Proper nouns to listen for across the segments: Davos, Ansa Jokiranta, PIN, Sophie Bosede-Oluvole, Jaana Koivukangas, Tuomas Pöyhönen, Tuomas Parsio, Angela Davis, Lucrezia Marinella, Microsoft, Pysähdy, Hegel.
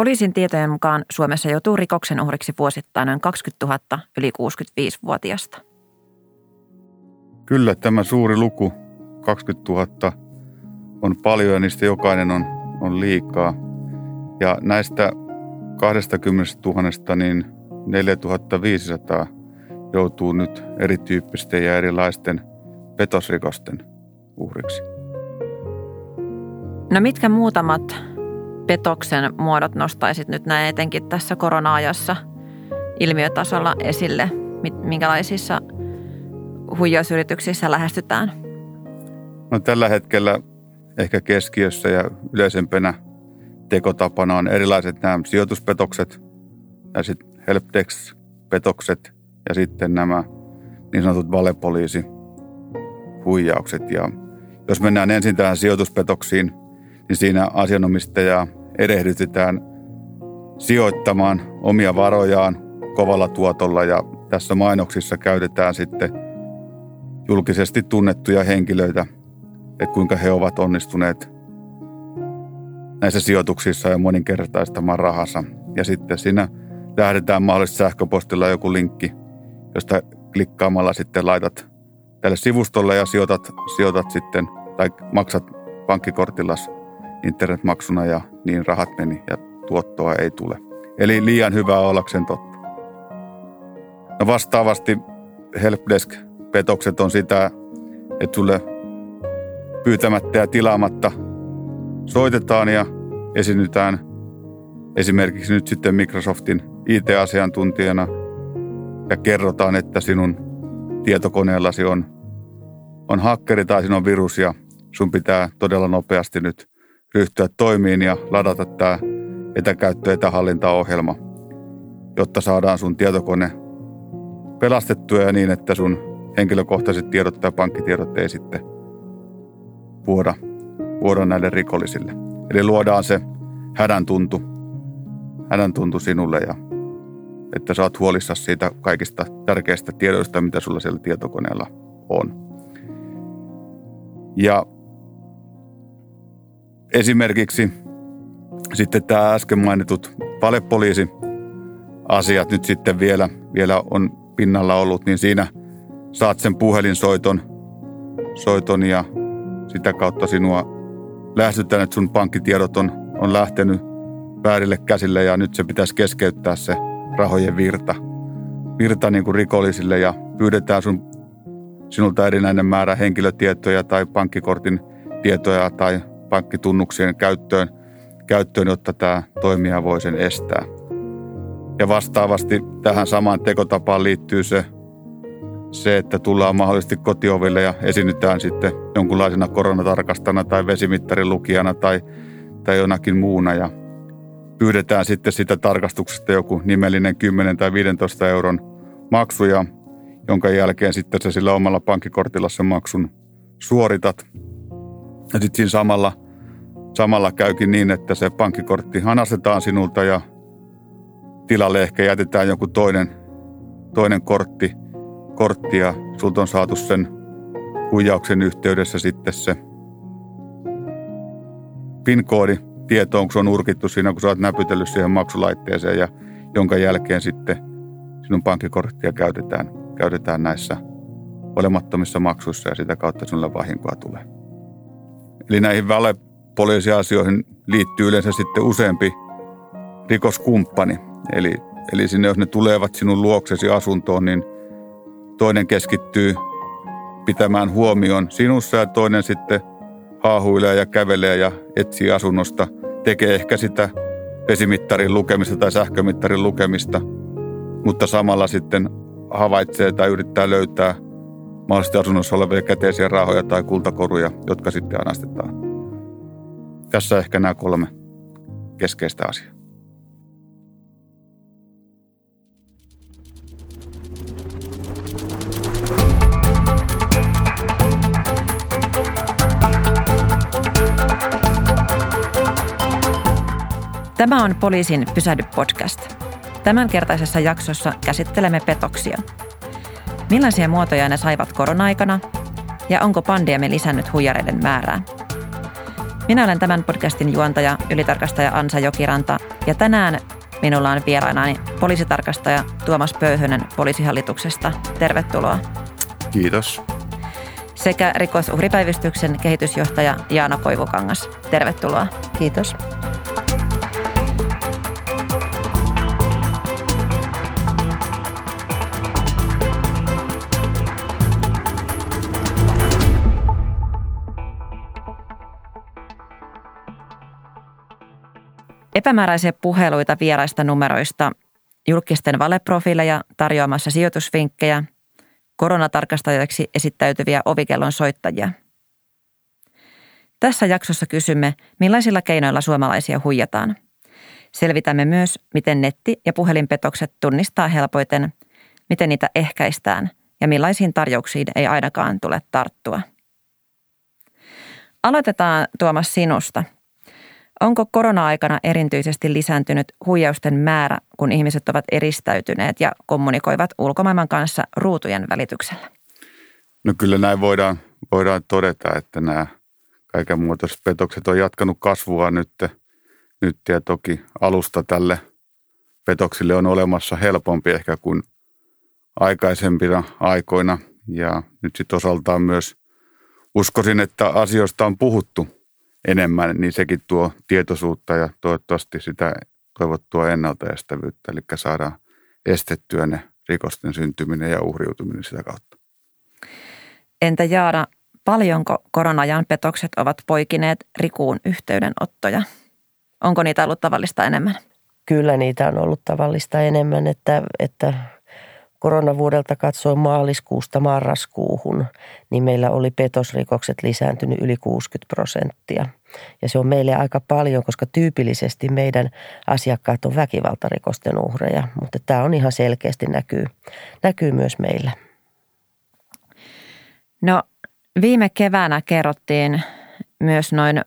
Poliisin tietojen mukaan Suomessa joutuu rikoksen uhriksi vuosittain noin 20 000 yli 65-vuotiasta. Kyllä tämä suuri luku, 20 000, on paljon ja niistä jokainen on liikaa. Ja näistä 20 000 niin 4 500 joutuu nyt erityyppisten ja erilaisten petosrikosten uhriksi. No mitkä muutamat petoksen muodot nostaisit nyt näin etenkin tässä korona-ajassa ilmiötasolla esille? Minkälaisissa huijausyrityksissä lähestytään? No tällä hetkellä ehkä keskiössä ja yleisempänä tekotapana on erilaiset nämä sijoituspetokset ja sitten helpdesk-petokset ja sitten nämä niin sanotut valepoliisihuijaukset. Ja jos mennään ensin tähän sijoituspetoksiin, niin siinä asianomistajaa erehdytetään sijoittamaan omia varojaan kovalla tuotolla ja tässä mainoksissa käytetään sitten julkisesti tunnettuja henkilöitä, että kuinka he ovat onnistuneet näissä sijoituksissa ja moninkertaistamaan rahansa. Ja sitten siinä lähdetään mahdollisesti sähköpostilla joku linkki, josta klikkaamalla sitten laitat tälle sivustolle ja sijoitat sitten tai maksat pankkikortillasi internetmaksuna ja niin rahat meni ja tuottoa ei tule. Eli liian hyvää ollakseen totta. No vastaavasti helpdesk-petokset on sitä, että sulle pyytämättä ja tilaamatta soitetaan ja esiinnytään esimerkiksi nyt sitten Microsoftin IT-asiantuntijana ja kerrotaan, että sinun tietokoneellasi on hakkeri tai sinun on virus ja sun pitää todella nopeasti nyt ryhtyä toimiin ja ladata tämä etäkäyttö- ja etähallintaohjelma, jotta saadaan sun tietokone pelastettua ja niin, että sun henkilökohtaiset tiedot tai pankkitiedot ei sitten vuoda näille rikollisille. Eli luodaan se hädäntuntu sinulle ja että sä oot huolissasi siitä kaikista tärkeistä tiedoista, mitä sulla siellä tietokoneella on. Ja esimerkiksi sitten tämä äsken mainitut valepoliisiasiat nyt sitten vielä on pinnalla ollut, niin siinä saat sen puhelinsoiton ja sitä kautta sinua lähestytään, että sun pankkitiedot on lähtenyt väärille käsille ja nyt se pitäisi keskeyttää se rahojen virta niin kuin rikollisille ja pyydetään sinulta erinäinen määrä henkilötietoja tai pankkikortin tietoja tai pankkitunnuksien käyttöön, jotta tämä toimija voi sen estää. Ja vastaavasti tähän samaan tekotapaan liittyy se, että tullaan mahdollisesti kotioville ja esiinnytään sitten jonkunlaisena koronatarkastana tai vesimittarilukijana tai jonakin muuna ja pyydetään sitten sitä tarkastuksesta joku nimellinen 10 tai 15 euron maksu ja jonka jälkeen sitten sä sillä omalla pankkikortilla sen maksun suoritat. Ja sitten siinä samalla käykin niin, että se pankkikortti hanastetaan sinulta ja tilalle ehkä jätetään joku toinen kortti ja sulta on saatu sen huijauksen yhteydessä sitten se PIN-koodi tietoon, kun se on urkittu siinä, kun sä oot näpytellyt siihen maksulaitteeseen ja jonka jälkeen sitten sinun pankkikorttia käytetään näissä olemattomissa maksuissa ja sitä kautta sinulle vahinkoa tulee. Eli näihin valepoliisiasioihin liittyy yleensä sitten useampi rikoskumppani. Eli sinne, jos ne tulevat sinun luoksesi asuntoon, niin toinen keskittyy pitämään huomion sinussa ja toinen sitten haahuilee ja kävelee ja etsii asunnosta. Tekee ehkä sitä vesimittarin lukemista tai sähkömittarin lukemista, mutta samalla sitten havaitsee tai yrittää löytää mahdollisesti asunnossa olevia käteisiä rahoja tai kultakoruja, jotka sitten anastetaan. Tässä ehkä nämä 3 keskeistä asiaa. Tämä on Poliisin Pysähdy podcast. Tämänkertaisessa jaksossa käsittelemme petoksia. Millaisia muotoja ne saivat korona-aikana ja onko pandemia lisännyt huijareiden määrää? Minä olen tämän podcastin juontaja, ylitarkastaja Ansa Jokiranta, ja tänään minulla on vieraanaani poliisitarkastaja Tuomas Pöyhönen poliisihallituksesta. Tervetuloa. Kiitos. Sekä rikosuhripäivystyksen kehitysjohtaja Jaana Koivukangas. Tervetuloa. Kiitos. Epämääräisiä puheluita vieraista numeroista, julkisten valeprofiileja tarjoamassa sijoitusvinkkejä, koronatarkastajaksi esittäytyviä ovikellon soittajia. Tässä jaksossa kysymme, millaisilla keinoilla suomalaisia huijataan. Selvitämme myös, miten netti- ja puhelinpetokset tunnistaa helpoiten, miten niitä ehkäistään ja millaisiin tarjouksiin ei ainakaan tule tarttua. Aloitetaan, Tuomas, sinusta. Onko korona-aikana erityisesti lisääntynyt huijausten määrä, kun ihmiset ovat eristäytyneet ja kommunikoivat ulkomaailman kanssa ruutujen välityksellä? No kyllä näin voidaan todeta, että nämä kaikenmuotoiset petokset on jatkanut kasvua nyt ja toki alusta tälle petoksille on olemassa helpompi ehkä kuin aikaisempina aikoina. Ja nyt sitten osaltaan myös uskoisin, että asioista on puhuttu enemmän, niin sekin tuo tietoisuutta ja toivottavasti sitä toivottua ennaltaestävyyttä, eli saadaan estettyä ne rikosten syntyminen ja uhriutuminen sitä kautta. Entä Jaana, paljonko korona-ajan petokset ovat poikineet rikuun yhteydenottoja? Onko niitä ollut tavallista enemmän? Kyllä niitä on ollut tavallista enemmän, että koronavuodelta katsoin maaliskuusta marraskuuhun, niin meillä oli petosrikokset lisääntynyt yli 60%. Ja se on meille aika paljon, koska tyypillisesti meidän asiakkaat on väkivaltarikosten uhreja, mutta tämä on ihan selkeästi näkyy myös meillä. No viime keväänä kerrottiin myös noin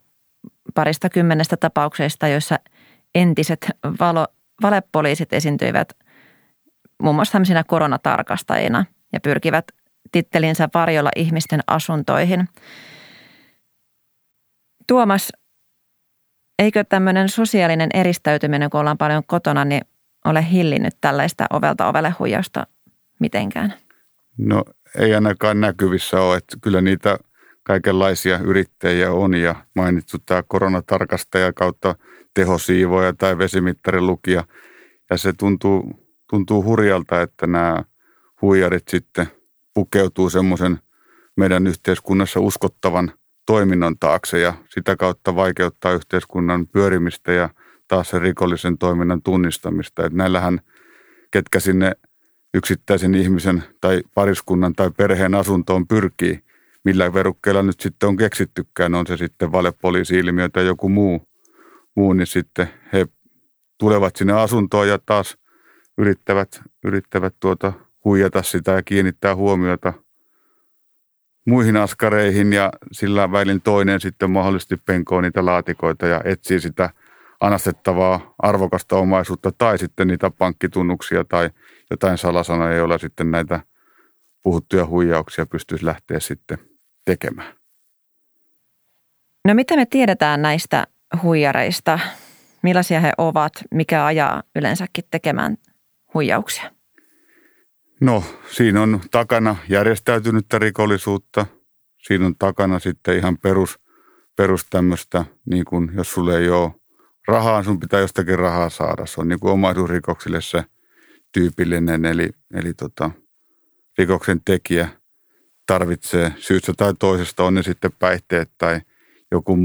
20 tapauksesta, joissa entiset valepoliisit esiintyivät muun muassa tämmöisinä koronatarkastajina ja pyrkivät tittelinsä varjolla ihmisten asuntoihin. Tuomas, eikö tämmöinen sosiaalinen eristäytyminen, kun ollaan paljon kotona, niin ole hillinnyt tällaista ovelta ovelle huijausta mitenkään? No ei ainakaan näkyvissä ole, että kyllä niitä kaikenlaisia yrittäjiä on ja mainittu tämä koronatarkastaja kautta tehosiivoja tai vesimittarilukija ja se tuntuu hurjalta, että nämä huijarit sitten pukeutuu semmoisen meidän yhteiskunnassa uskottavan toiminnon taakse ja sitä kautta vaikeuttaa yhteiskunnan pyörimistä ja taas sen rikollisen toiminnan tunnistamista. Että näillähän, ketkä sinne yksittäisen ihmisen tai pariskunnan tai perheen asuntoon pyrkii, millä verukkeella nyt sitten on keksittykään, on se sitten valepoliisi-ilmiö tai joku muu, niin sitten he tulevat sinne asuntoon ja taas yrittävät huijata sitä ja kiinnittää huomiota muihin askareihin ja sillä välin toinen sitten mahdollisesti penkoo niitä laatikoita ja etsii sitä anastettavaa arvokasta omaisuutta tai sitten niitä pankkitunnuksia tai jotain salasanoja, joilla sitten näitä puhuttuja huijauksia pystyisi lähteä sitten tekemään. No mitä me tiedetään näistä huijareista? Millaisia he ovat? Mikä ajaa yleensäkin tekemään huijauksia? No siinä on takana järjestäytynyttä rikollisuutta. Siinä on takana sitten ihan perus tämmöistä, niin kuin jos sulla ei ole rahaa, sun pitää jostakin rahaa saada. Se on niin kuin omaisuusrikoksille se tyypillinen, eli rikoksen tekijä tarvitsee syystä tai toisesta, on ne sitten päihteet tai joku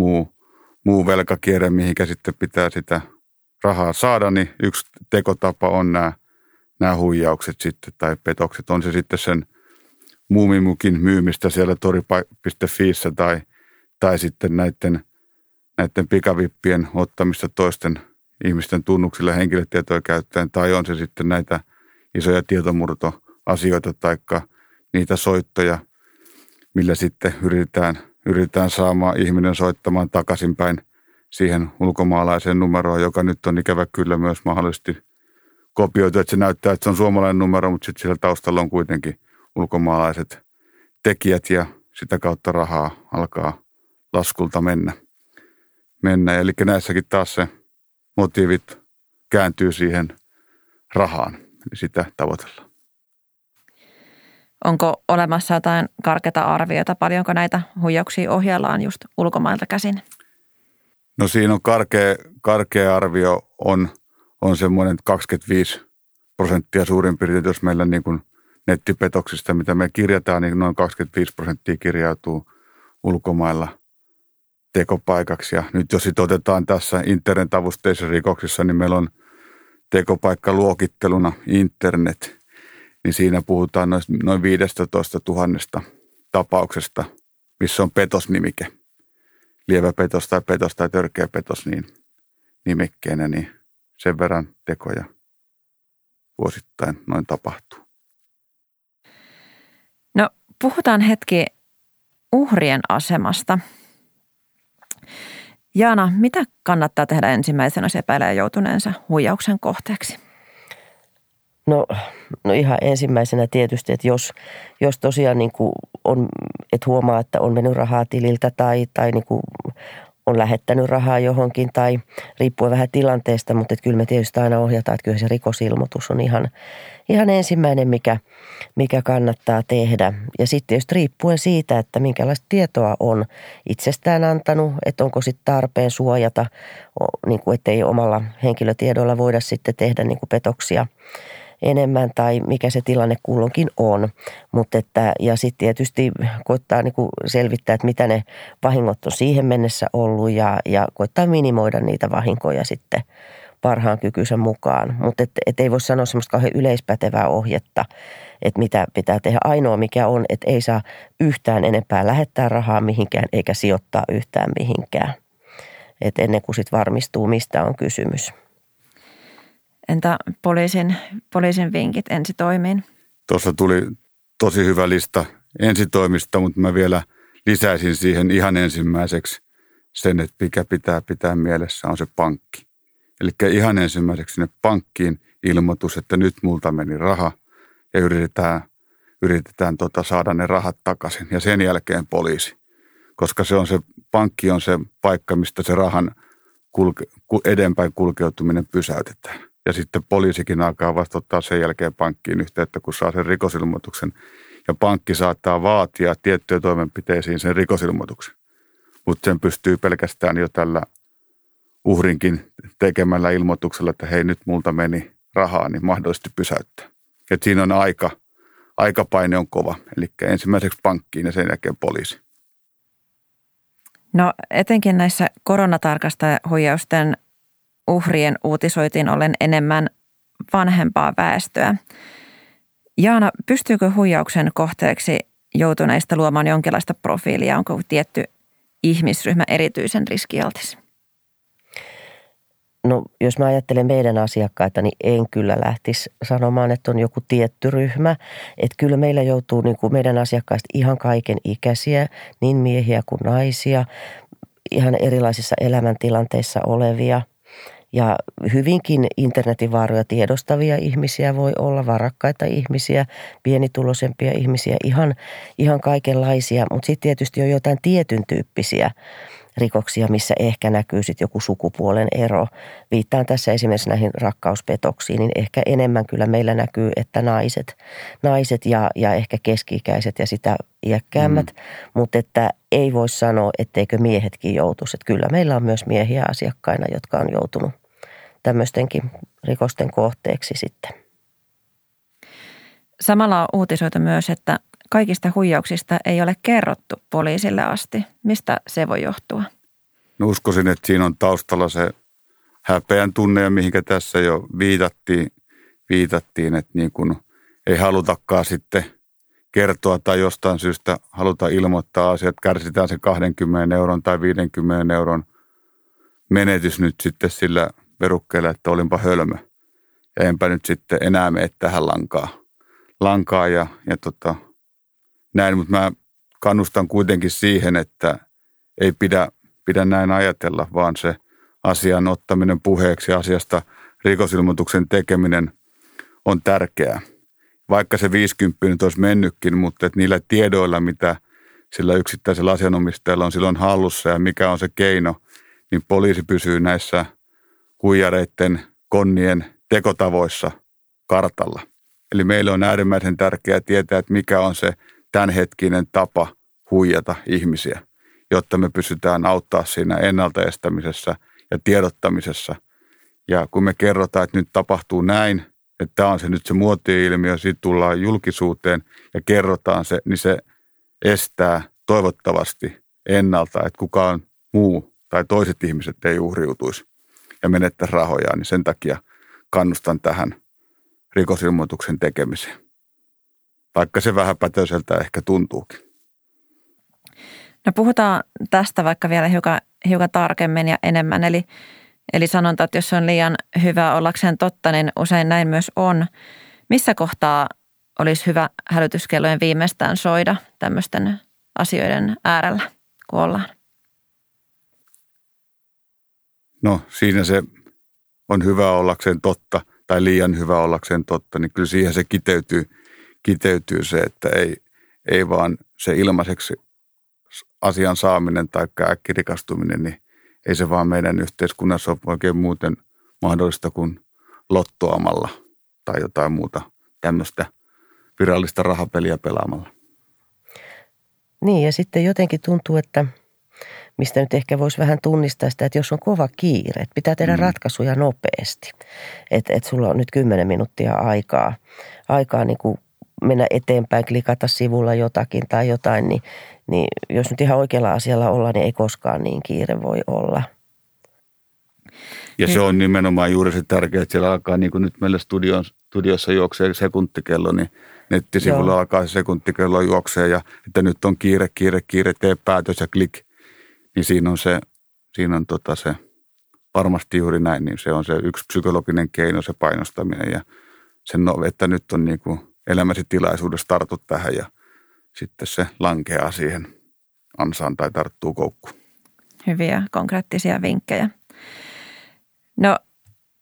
muu velkakierre, mihinkä sitten pitää sitä rahaa saada, niin yksi tekotapa on nämä huijaukset sitten tai petokset. On se sitten sen muumimukin myymistä siellä tori.fiissä tai sitten näiden pikavippien ottamista toisten ihmisten tunnuksilla henkilötietoja käyttäen, tai on se sitten näitä isoja tietomurtoasioita tai niitä soittoja, millä sitten yritetään saamaan ihminen soittamaan takaisinpäin siihen ulkomaalaiseen numeroon, joka nyt on ikävä kyllä myös mahdollisesti kopioitu, että se näyttää, että se on suomalainen numero, mutta sitten siellä taustalla on kuitenkin ulkomaalaiset tekijät ja sitä kautta rahaa alkaa laskulta mennä. mennä. Eli näissäkin taas se motiivit kääntyy siihen rahaan, eli sitä tavoitellaan. Onko olemassa jotain karkeata arviota, paljonko näitä huijauksia ohjellaan just ulkomailta käsin? No siinä on karkea arvio on semmoinen 25% suurin piirtein, jos meillä niin kuin nettipetoksista, mitä me kirjataan, niin noin 25% kirjautuu ulkomailla tekopaikaksi. Ja nyt jos sitten otetaan tässä internet-avusteisissa rikoksissa, niin meillä on tekopaikka luokitteluna internet, niin siinä puhutaan noin 15 000 tapauksesta, missä on petosnimike. Lievä petos tai törkeä petos niin nimikkeenä, niin sen verran tekoja vuosittain noin tapahtuu. No puhutaan hetki uhrien asemasta. Jaana, mitä kannattaa tehdä ensimmäisenä, jos epäilee joutuneensa huijauksen kohteeksi? No ihan ensimmäisenä tietysti, että jos tosiaan niin kuin on, että huomaa, että on mennyt rahaa tililtä tai niin kuin on lähettänyt rahaa johonkin tai riippuen vähän tilanteesta, mutta että kyllä me tietysti aina ohjataan, että kyllä se rikosilmoitus on ihan ensimmäinen, mikä kannattaa tehdä. Ja sitten tietysti riippuen siitä, että minkälaista tietoa on itsestään antanut, että onko sitten tarpeen suojata, niin kuin ettei omalla henkilötiedolla voida sitten tehdä niin kuin petoksia enemmän tai mikä se tilanne kulloinkin on. Ja sitten tietysti koittaa niinku selvittää, että mitä ne vahingot on siihen mennessä ollut ja koittaa minimoida niitä vahinkoja sitten parhaan kykynsä mukaan. Mutta ei voi sanoa semmoista kauhean yleispätevää ohjetta, että mitä pitää tehdä. Ainoa mikä on, että ei saa yhtään enempää lähettää rahaa mihinkään eikä sijoittaa yhtään mihinkään. Et ennen kuin sitten varmistuu, mistä on kysymys. Entä poliisin vinkit ensitoimiin? Tuossa tuli tosi hyvä lista ensitoimista, mutta mä vielä lisäisin siihen ihan ensimmäiseksi sen, että mikä pitää pitää mielessä on se pankki. Eli ihan ensimmäiseksi sinne pankkiin ilmoitus, että nyt multa meni raha ja yritetään saada ne rahat takaisin ja sen jälkeen poliisi. Koska pankki on se paikka, mistä se rahan edempäin kulkeutuminen pysäytetään. Ja sitten poliisikin alkaa vasta ottaa sen jälkeen pankkiin yhteyttä, kun saa sen rikosilmoituksen. Ja pankki saattaa vaatia tiettyjä toimenpiteisiin sen rikosilmoituksen. Mutta sen pystyy pelkästään jo tällä uhrinkin tekemällä ilmoituksella, että hei nyt multa meni rahaa, niin mahdollisesti pysäyttää. Et siinä on aikapaine on kova. Eli ensimmäiseksi pankkiin ja sen jälkeen poliisi. No etenkin näissä koronatarkastajahuijausten uhrien uutisoitiin ollen enemmän vanhempaa väestöä. Jaana, pystyykö huijauksen kohteeksi joutuneista luomaan jonkinlaista profiilia? Onko tietty ihmisryhmä erityisen riskialtis? No jos mä ajattelen meidän asiakkaita, niin en kyllä lähtisi sanomaan, että on joku tietty ryhmä. Että kyllä meillä joutuu niin kuin meidän asiakkaista ihan kaiken ikäisiä, niin miehiä kuin naisia, ihan erilaisissa elämäntilanteissa olevia. Ja hyvinkin internetin vaaroja tiedostavia ihmisiä voi olla, varakkaita ihmisiä, pienituloisempia ihmisiä, ihan kaikenlaisia. Mutta sitten tietysti on jotain tietyn tyyppisiä rikoksia, missä ehkä näkyy sitten joku sukupuolen ero. Viittaan tässä esimerkiksi näihin rakkauspetoksiin, niin ehkä enemmän kyllä meillä näkyy, että naiset ja ehkä keski-ikäiset ja sitä iäkkäämmät. Mutta että ei voi sanoa, etteikö miehetkin joutuisi. Että kyllä meillä on myös miehiä asiakkaina, jotka on joutunut tämmöistenkin rikosten kohteeksi sitten. Samalla on uutisoitu myös, että kaikista huijauksista ei ole kerrottu poliisille asti. Mistä se voi johtua? No uskoisin, että siinä on taustalla se häpeän tunne, ja mihinkä tässä jo viitattiin, että niin kuin ei halutakaan sitten kertoa tai jostain syystä haluta ilmoittaa asiat. Kärsitään se 20 € tai 50 € menetys nyt sitten sillä verukkeella, että olinpa hölmö. Ja enpä nyt sitten enää mene tähän lankaa ja näin, mutta mä kannustan kuitenkin siihen, että ei pidä näin ajatella, vaan se asian ottaminen puheeksi ja asiasta rikosilmoituksen tekeminen on tärkeää. Vaikka se 50 nyt olisi mennytkin, mutta että niillä tiedoilla, mitä sillä yksittäisellä asianomistajalla on silloin hallussa ja mikä on se keino, niin poliisi pysyy näissä huijareiden konnien tekotavoissa kartalla. Eli meille on äärimmäisen tärkeää tietää, että mikä on se tämänhetkinen tapa huijata ihmisiä, jotta me pystytään auttaa siinä ennaltaestämisessä ja tiedottamisessa. Ja kun me kerrotaan, että nyt tapahtuu näin, että tämä on se nyt se muoti-ilmiö, siitä tullaan julkisuuteen ja kerrotaan se, niin se estää toivottavasti ennalta, että kukaan muu tai toiset ihmiset ei uhriutuisi ja menettäisi rahojaan, niin sen takia kannustan tähän rikosilmoituksen tekemiseen, vaikka se vähän pätöiseltä ehkä tuntuukin. No puhutaan tästä vaikka vielä hiukan tarkemmin ja enemmän, eli sanonta, että jos on liian hyvä ollakseen totta, niin usein näin myös on. Missä kohtaa olisi hyvä hälytyskellojen viimeistään soida tämmöisten asioiden äärellä, kun ollaan? No siinä se on hyvä ollakseen totta tai liian hyvä ollakseen totta, niin kyllä siihen se kiteytyy se, että ei vaan se ilmaiseksi asian saaminen tai äkkirikastuminen, niin ei se vaan meidän yhteiskunnassa ole oikein muuten mahdollista kuin lottoamalla tai jotain muuta tämmöistä virallista rahapeliä pelaamalla. Niin ja sitten jotenkin tuntuu, että mistä nyt ehkä voisi vähän tunnistaa sitä, että jos on kova kiire, että pitää tehdä ratkaisuja nopeasti. Että sulla on nyt 10 minuuttia aikaa niin kuin mennä eteenpäin, klikata sivulla jotakin tai jotain, niin jos nyt ihan oikealla asialla ollaan, niin ei koskaan niin kiire voi olla. Ja se on nimenomaan juuri se tärkeää, että siellä alkaa, niin kuin nyt meillä studiossa juoksee sekuntikello, niin nettisivulla alkaa se sekuntikello juoksee ja että nyt on kiire, tee päätös ja klik. Niin siinä on varmasti juuri näin, niin se on se yksi psykologinen keino, se painostaminen ja sen, että nyt on niin kuin elämäsi tilaisuudessa tartut tähän ja sitten se lankeaa siihen ansaan tai tarttuu koukkuun. Hyviä konkreettisia vinkkejä. No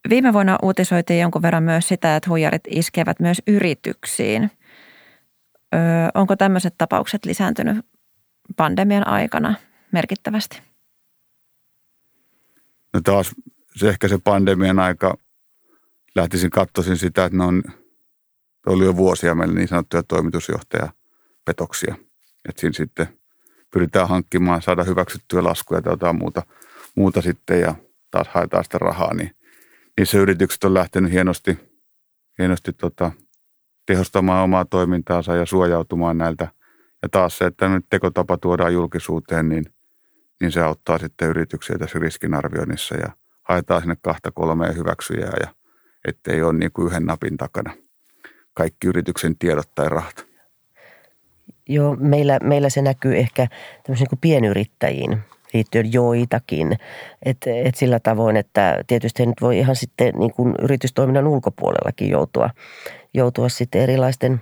viime vuonna uutisoitiin jonkun verran myös sitä, että huijarit iskevät myös yrityksiin. Onko tämmöiset tapaukset lisääntynyt pandemian aikana merkittävästi? No taas se ehkä se pandemian aika, katsoisin sitä, että ne on, oli jo vuosia meillä niin sanottuja toimitusjohtajapetoksia. Että siinä sitten pyritään hankkimaan, saada hyväksyttyä laskuja tai jotain muuta sitten ja taas haetaan sitä rahaa. Niin niissä yritykset on lähtenyt hienosti tehostamaan omaa toimintaansa ja suojautumaan näiltä. Ja taas se, että nyt tekotapa tuodaan julkisuuteen, niin se auttaa sitten yrityksiä tässä riskinarvioinnissa ja haetaan sinne 2-3 hyväksyjää ja ettei ole niin kuin yhden napin takana kaikki yrityksen tiedot tai rahat. Joo, meillä se näkyy ehkä tämmöisiin kuin pienyrittäjiin liittyen joitakin, et sillä tavoin, että tietysti he nyt voi ihan sitten niin kuin yritystoiminnan ulkopuolellakin joutua sitten erilaisten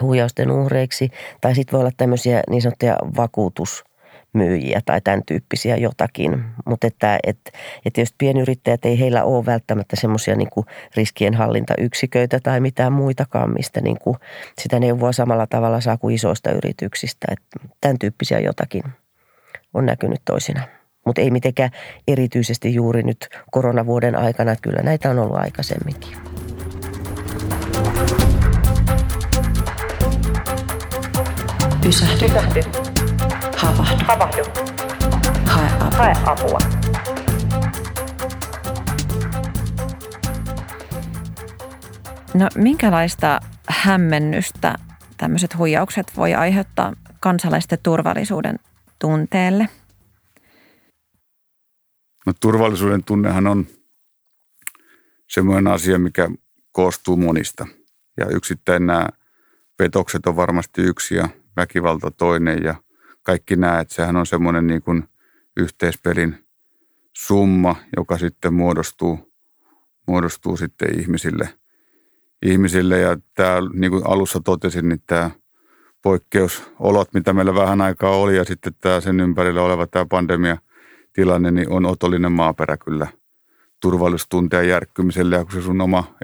huijausten uhreiksi tai sitten voi olla tämmöisiä niin sanottuja vakuutus myyjiä tai tämän tyyppisiä jotakin, mutta että jos pienyrittäjät ei heillä ole välttämättä semmoisia niin kuin riskienhallintayksiköitä tai mitään muitakaan, mistä niin kuin sitä neuvoa samalla tavalla saa kuin isoista yrityksistä, että tämän tyyppisiä jotakin on näkynyt toisina. Mutta ei mitenkään erityisesti juuri nyt koronavuoden aikana, että kyllä näitä on ollut aikaisemminkin. Pysähdy. Havahdu. Hae apua. No minkälaista hämmennystä tämmöiset huijaukset voi aiheuttaa kansalaisten turvallisuuden tunteelle? No turvallisuuden tunnehan on semmoinen asia, mikä koostuu monista. Ja yksittäin nämä petokset on varmasti yksi ja väkivalta toinen ja kaikki nämä, että sehän on semmoinen niin kuin yhteispelin summa, joka sitten muodostuu sitten ihmisille. Ja tämä, niin kuin alussa totesin, niin tämä poikkeusolot, mitä meillä vähän aikaa oli, ja sitten tämä sen ympärillä oleva tämä pandemiatilanne, niin on otollinen maaperä kyllä turvallisuustunteen järkkymiselle. Ja kun se sun oma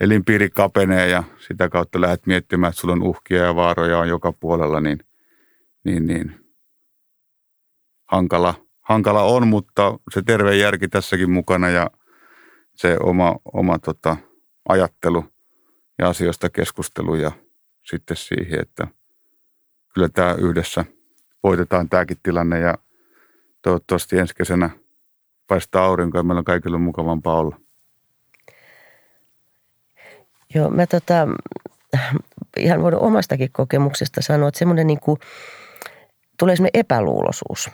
elinpiiri kapenee ja sitä kautta lähdet miettimään, että sulla on uhkia ja vaaroja on joka puolella, niin hankala hankala on, mutta se terve järki tässäkin mukana ja se oma ajattelu ja asioista keskustelu ja sitten siihen, että kyllä tämä yhdessä voitetaan tämäkin tilanne ja toivottavasti ensi kesänä paistaa aurinko ja meillä on kaikille mukavampaa olla. Joo, mä ihan voin omastakin kokemuksesta sanoa, että semmoinen niin kuin tulee semmoinen epäluuloisuus.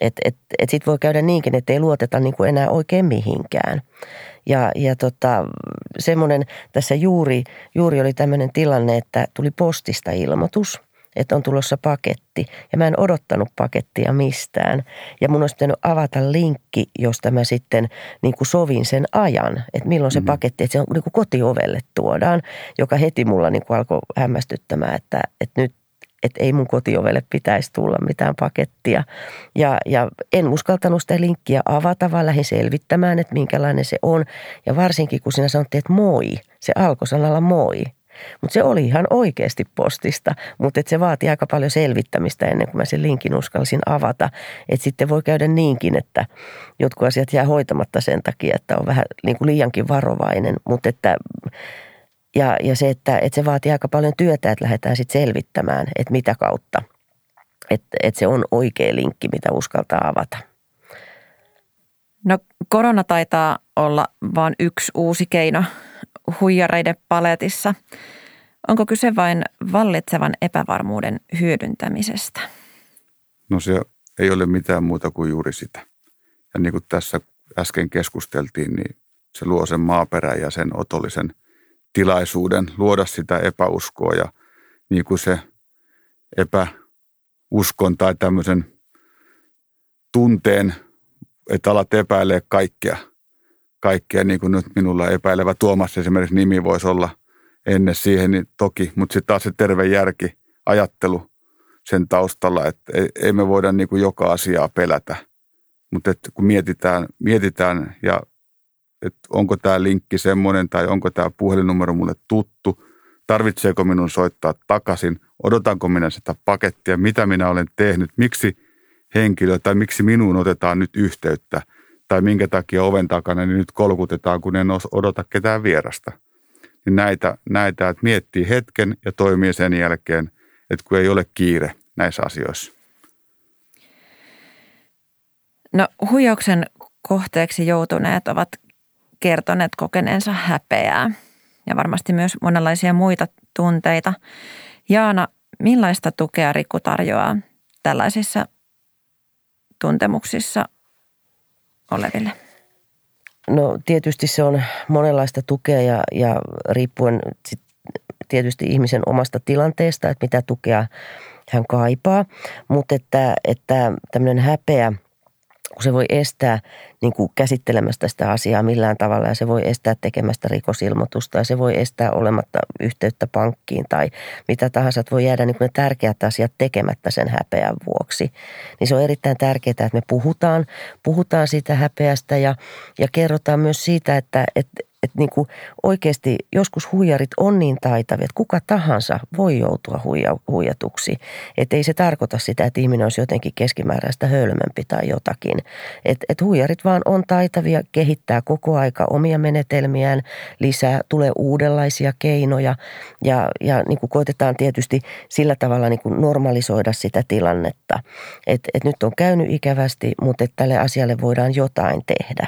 Että sit voi käydä niinkin, että ei luoteta niin kuin enää oikein mihinkään. Ja semmoinen, tässä juuri oli tämmöinen tilanne, että tuli postista ilmoitus, että on tulossa paketti. Ja mä en odottanut pakettia mistään. Ja mun olisi pitänyt avata linkki, josta mä sitten niin kuin sovin sen ajan, että milloin se paketti, että se on niin kuin kotiovelle tuodaan, joka heti mulla niin kuin alkoi hämmästyttämään, että nyt, että ei mun kotiovelle pitäisi tulla mitään pakettia. Ja en uskaltanut sitä linkkiä avata, vaan lähdin selvittämään, että minkälainen se on. Ja varsinkin, kun sinä sanottiin, että moi, se alkoi sanalla moi. Mutta se oli ihan oikeasti postista, mutta se vaati aika paljon selvittämistä ennen kuin mä sen linkin uskalsin avata. Että sitten voi käydä niinkin, että jotkut asiat jää hoitamatta sen takia, että on vähän niin kuin liiankin varovainen, mutta että... Ja se, että se vaatii aika paljon työtä, että lähdetään sitten selvittämään, että mitä kautta. Että se on oikea linkki, mitä uskaltaa avata. No korona taitaa olla vain yksi uusi keino huijareiden paletissa. Onko kyse vain vallitsevan epävarmuuden hyödyntämisestä? No se ei ole mitään muuta kuin juuri sitä. Ja niin kuin tässä äsken keskusteltiin, niin se luo sen maaperän ja sen otollisen tilaisuuden luoda sitä epäuskoa ja niin kuin se epäuskon tai tämmöisen tunteen, että alat epäilee kaikkea niin kuin nyt minulla epäilevä Tuomas esimerkiksi nimi voisi olla ennen siihen, niin toki, mutta sitten taas se terve järki, ajattelu sen taustalla, että ei me voida niin kuin joka asiaa pelätä, mutta että kun mietitään ja että onko tämä linkki semmoinen tai onko tämä puhelinnumero mulle tuttu, tarvitseeko minun soittaa takaisin, odotanko minä sitä pakettia, mitä minä olen tehnyt, miksi henkilö tai miksi minuun otetaan nyt yhteyttä tai minkä takia oven takana niin nyt kolkutetaan, kun en odota ketään vierasta. Niin näitä, että miettii hetken ja toimii sen jälkeen, että kun ei ole kiire näissä asioissa. No huijauksen kohteeksi joutuneet ovat kertoneet kokeneensa häpeää ja varmasti myös monenlaisia muita tunteita. Jaana, millaista tukea Riku tarjoaa tällaisissa tuntemuksissa oleville? No tietysti se on monenlaista tukea ja riippuen tietysti ihmisen omasta tilanteesta, että mitä tukea hän kaipaa, mutta että tämmöinen häpeä, kun se voi estää niin kuin käsittelemästä sitä asiaa millään tavalla ja se voi estää tekemästä rikosilmoitusta ja se voi estää olematta yhteyttä pankkiin tai mitä tahansa, että voi jäädä niin kuin ne tärkeät asiat tekemättä sen häpeän vuoksi. Niin se on erittäin tärkeää, että me puhutaan siitä häpeästä ja kerrotaan myös siitä, että niin kuin oikeasti joskus huijarit on niin taitavia, että kuka tahansa voi joutua huijatuksi. Että ei se tarkoita sitä, että ihminen olisi jotenkin keskimääräistä hölmömpi tai jotakin. Että huijarit vaan on taitavia, kehittää koko aika omia menetelmiään lisää, tulee uudenlaisia keinoja ja niin kuin koitetaan tietysti sillä tavalla niin kuin normalisoida sitä tilannetta. Että nyt on käynyt ikävästi, mutta että tälle asialle voidaan jotain tehdä.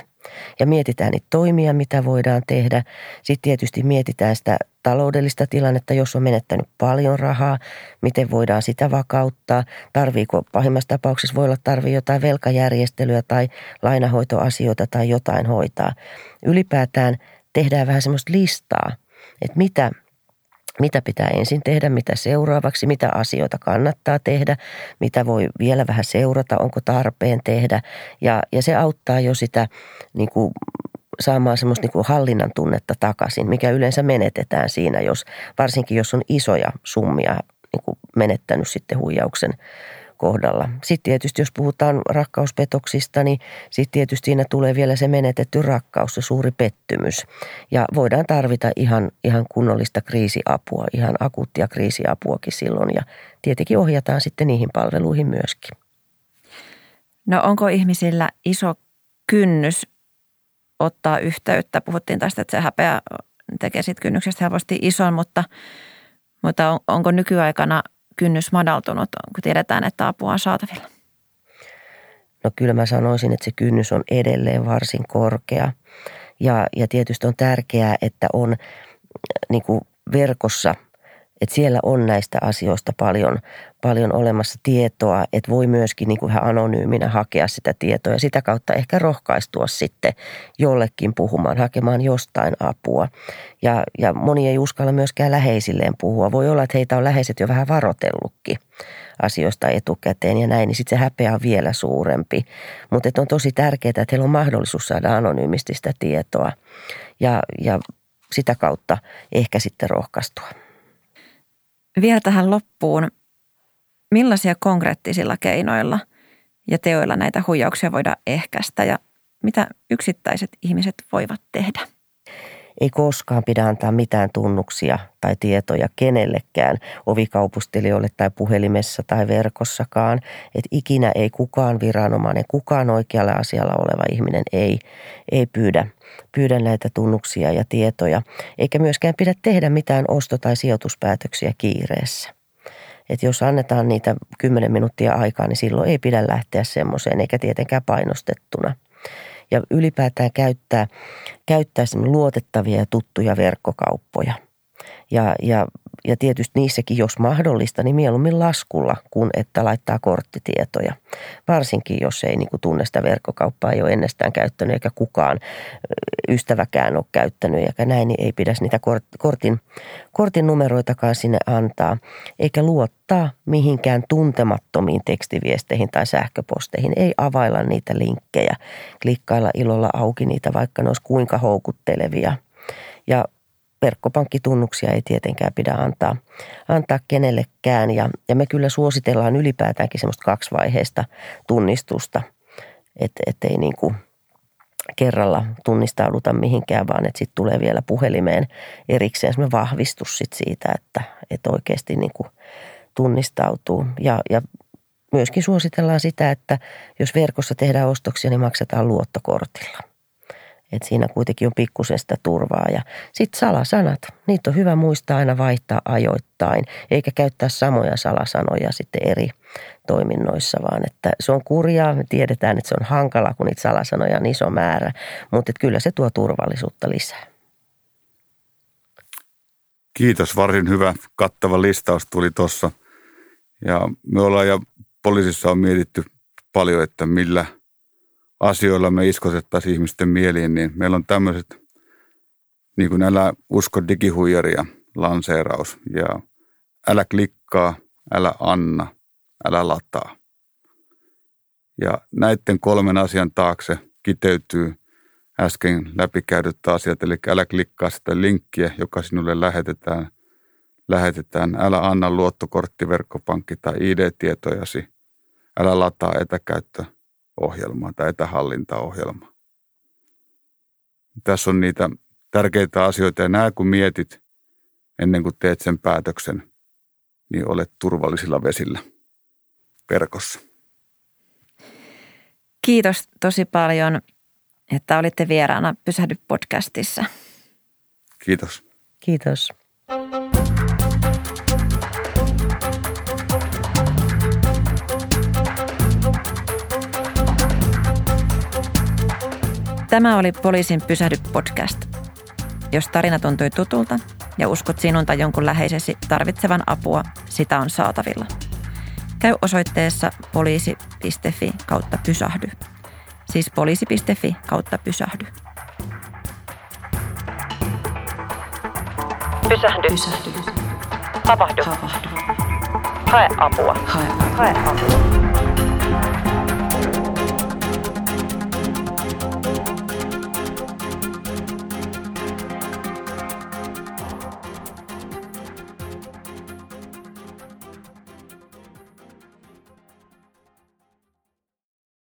Ja mietitään niitä toimia, mitä voidaan tehdä. Sitten tietysti mietitään sitä taloudellista tilannetta, jos on menettänyt paljon rahaa, miten voidaan sitä vakauttaa. Tarviiko, pahimmassa tapauksessa voi olla jotain velkajärjestelyä tai lainahoitoasioita tai jotain hoitaa. Ylipäätään tehdään vähän semmoista listaa, että mitä pitää ensin tehdä, mitä seuraavaksi, mitä asioita kannattaa tehdä, mitä voi vielä vähän seurata, onko tarpeen tehdä. Ja se auttaa jo sitä niin kuin, saamaan semmoista niin kuin hallinnan tunnetta takaisin, mikä yleensä menetetään siinä, varsinkin jos on isoja summia niin kuin menettänyt sitten huijauksen kohdalla. Sitten tietysti, jos puhutaan rakkauspetoksista, niin sitten tietysti siinä tulee vielä se menetetty rakkaus, se suuri pettymys. Ja voidaan tarvita ihan kunnollista kriisiapua, ihan akuuttia kriisiapuakin silloin. Ja tietenkin ohjataan sitten niihin palveluihin myöskin. No onko ihmisillä iso kynnys ottaa yhteyttä? Puhuttiin tästä, että se häpeä tekee siitä kynnyksestä helposti ison, mutta onko nykyaikana kynnys madaltunut, kun tiedetään, että apua on saatavilla? No kyllä mä sanoisin, että se kynnys on edelleen varsin korkea. Ja tietysti on tärkeää, että on niin kuin verkossa, että siellä on näistä asioista paljon olemassa tietoa, että voi myöskin niin kuin ihan anonyyminä hakea sitä tietoa ja sitä kautta ehkä rohkaistua sitten jollekin puhumaan, hakemaan jostain apua. Ja moni ei uskalla myöskään läheisilleen puhua. Voi olla, että heitä on läheiset jo vähän varotellutkin asioista etukäteen ja näin, niin sitten se häpeä on vielä suurempi. Mutta on tosi tärkeää, että heillä on mahdollisuus saada anonyymisti sitä tietoa ja sitä kautta ehkä sitten rohkaistua. Vielä tähän loppuun. Millaisia konkreettisilla keinoilla ja teoilla näitä huijauksia voidaan ehkäistä ja mitä yksittäiset ihmiset voivat tehdä? Ei koskaan pidä antaa mitään tunnuksia tai tietoja kenellekään, ovikaupustelijoille tai puhelimessa tai verkossakaan. Et ikinä ei kukaan viranomainen, kukaan oikealla asialla oleva ihminen ei pyydä näitä tunnuksia ja tietoja. Eikä myöskään pidä tehdä mitään osto- tai sijoituspäätöksiä kiireessä. Et jos annetaan niitä 10 minuuttia aikaa, niin silloin ei pidä lähteä semmoiseen eikä tietenkään painostettuna. Ja ylipäätään käyttää luotettavia ja tuttuja verkkokauppoja. Ja tietysti niissäkin, jos mahdollista, niin mieluummin laskulla, kun että laittaa korttitietoja. Varsinkin, jos ei niin kuin tunne sitä verkkokauppaa, ei ole ennestään käyttänyt, eikä kukaan ystäväkään ole käyttänyt, eikä näin, niin ei pidä niitä kortin numeroitakaan sinne antaa, eikä luottaa mihinkään tuntemattomiin tekstiviesteihin tai sähköposteihin. Ei availla niitä linkkejä, klikkailla ilolla auki niitä, vaikka ne olisi kuinka houkuttelevia. Ja verkkopankkitunnuksia ei tietenkään pidä antaa kenellekään ja me kyllä suositellaan ylipäätäänkin semmoista 2-vaiheista tunnistusta, että ei niin kuin kerralla tunnistauduta mihinkään, vaan että sitten tulee vielä puhelimeen erikseen semmoinen vahvistus sit siitä, että oikeasti niin kuin tunnistautuu ja myöskin suositellaan sitä, että jos verkossa tehdään ostoksia, niin maksetaan luottokortilla. Että siinä kuitenkin on pikkusen sitä turvaa. Ja sitten salasanat. Niitä on hyvä muistaa aina vaihtaa ajoittain. Eikä käyttää samoja salasanoja sitten eri toiminnoissa, vaan että se on kurjaa. Me tiedetään, että se on hankalaa, kun niitä salasanoja on iso määrä. Mutta kyllä se tuo turvallisuutta lisää. Kiitos. Varsin hyvä kattava listaus tuli tuossa. Ja me ollaan ja poliisissa on mietitty paljon, että millä asioilla me iskotettaisiin ihmisten mieliin, niin meillä on tämmöiset niin kuin älä usko digihuijaria lanseeraus ja älä klikkaa, älä anna, älä lataa. Ja näiden 3 asian taakse kiteytyy äsken läpikäydyt asiat, eli älä klikkaa sitä linkkiä, joka sinulle lähetetään. Älä anna luottokortti, verkkopankki tai ID-tietojasi, älä lataa etäkäyttöohjelmaa tai etähallintaohjelmaa. Tässä on niitä tärkeitä asioita ja nämä kun mietit ennen kuin teet sen päätöksen, niin olet turvallisilla vesillä verkossa. Kiitos tosi paljon, että olitte vieraana Pysähdy podcastissa. Kiitos. Kiitos. Tämä oli Poliisin Pysähdy-podcast. Jos tarina tuntui tutulta ja uskot sinun tai jonkun läheisesi tarvitsevan apua, sitä on saatavilla. Käy osoitteessa poliisi.fi/pysähdy. Siis poliisi.fi/pysähdy. Pysähdy. Pysähdy. Havahdu. Hae apua. Hae apua.